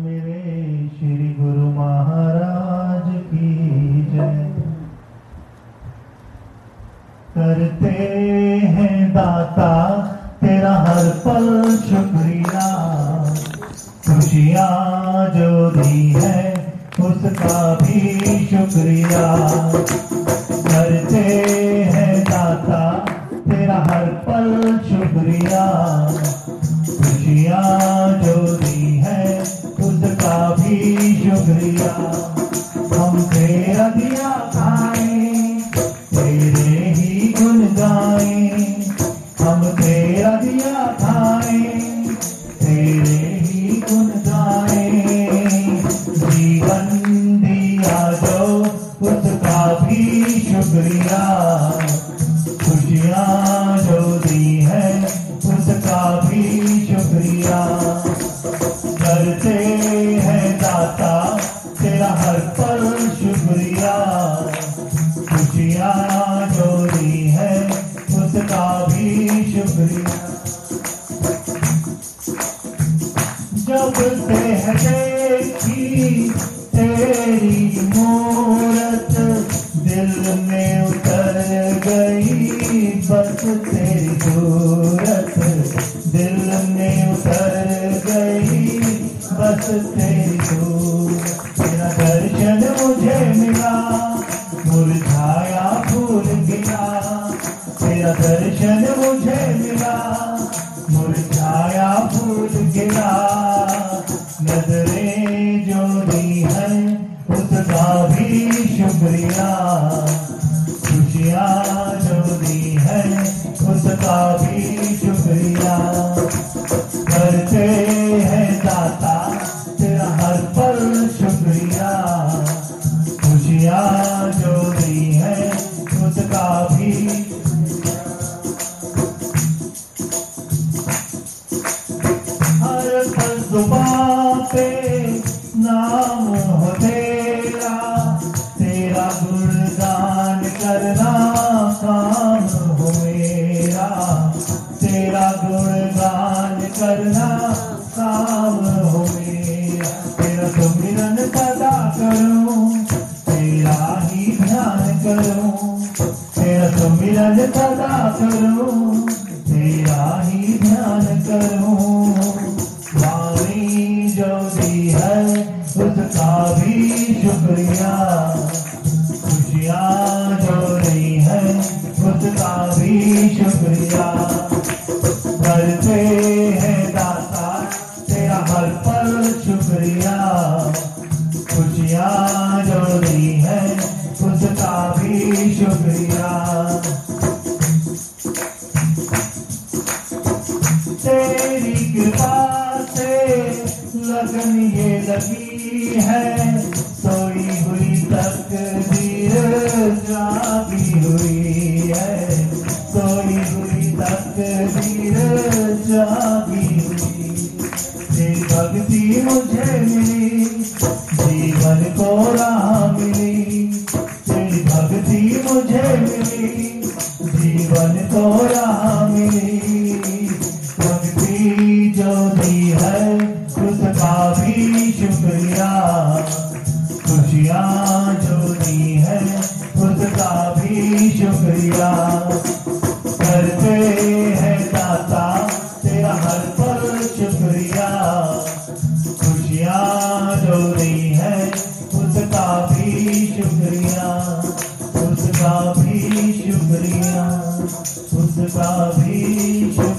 मेरे श्री गुरु महाराज की जय। करते हैं दाता तेरा हर पल शुक्रिया, खुशियाँ जो दी है उसका भी शुक्रिया। करते हैं दाता तेरा हर पल शुक्रिया, खुशियाँ जो दी है उसका भी शुक्रिया। हम तेरा दिया खाएं तेरे ही गुण गाएं, हम तेरा दिया खाएं तेरे ही गुण गाएं। जीवन दिया जो उसका भी शुक्रिया, खुशियाँ जो दी है उसका भी शुक्रिया। करते हैं दाता तेरा हर पल शुक्रिया, खुशियाँ जो दी है उसका भी शुक्रिया। जब से है देखी तेरी मूरत, दिल में उतर गई बस तेरी सूरत, दिल में उतर गई बस तेरी सूरत। तेरा दर्शन मुझे मिला मुरझाया फूल गया, तेरा दर्शन मुझे मिला मुरझाया फूल गया। नजरें जो दी है उसका भी शुक्रिया, खुशियाँ जो दी है उसका भी शुक्रिया। करते हैं दाता तेरा हर पल शुक्रिया, खुशियाँ जो दी है उसका भी। हर पल जुबान पे नाम हो तेरा, तेरा गुणगान करना काम हो मेरा, तेरा गुणगान करना काम हो मेरा। तेरा सुमिरन सदा करूं तेरा ही ध्यान करूं, तेरा सुमिरन सदा करूं तेरा ही ध्यान करूं। वाणी जो दी है उसका भी शुक्रिया, खुशियाँ जो दी है उसका भी शुक्रिया। करते हैं दाता तेरा हर पल शुक्रिया, खुशियाँ जो दी है उसका भी शुक्रिया। तेरी कृपा से लगन ये लगी है, सोई हुई तकदीर जागी हुई है, सोई हुई तकदीर जागी हुई। तेरी भक्ति मुझे मिली जीवन को राह मिली, तेरी भक्ति मुझे मिली जीवन को राह मिली। भक्ति जो दी है उसका भी शुक्रिया, खुशियाँ जो दी है उसका भी शुक्रिया। करते हैं दाता तेरा हर पल शुक्रिया, खुशियाँ जो दी है उसका भी शुक्रिया, उसका भी शुक्रिया, उसका भी।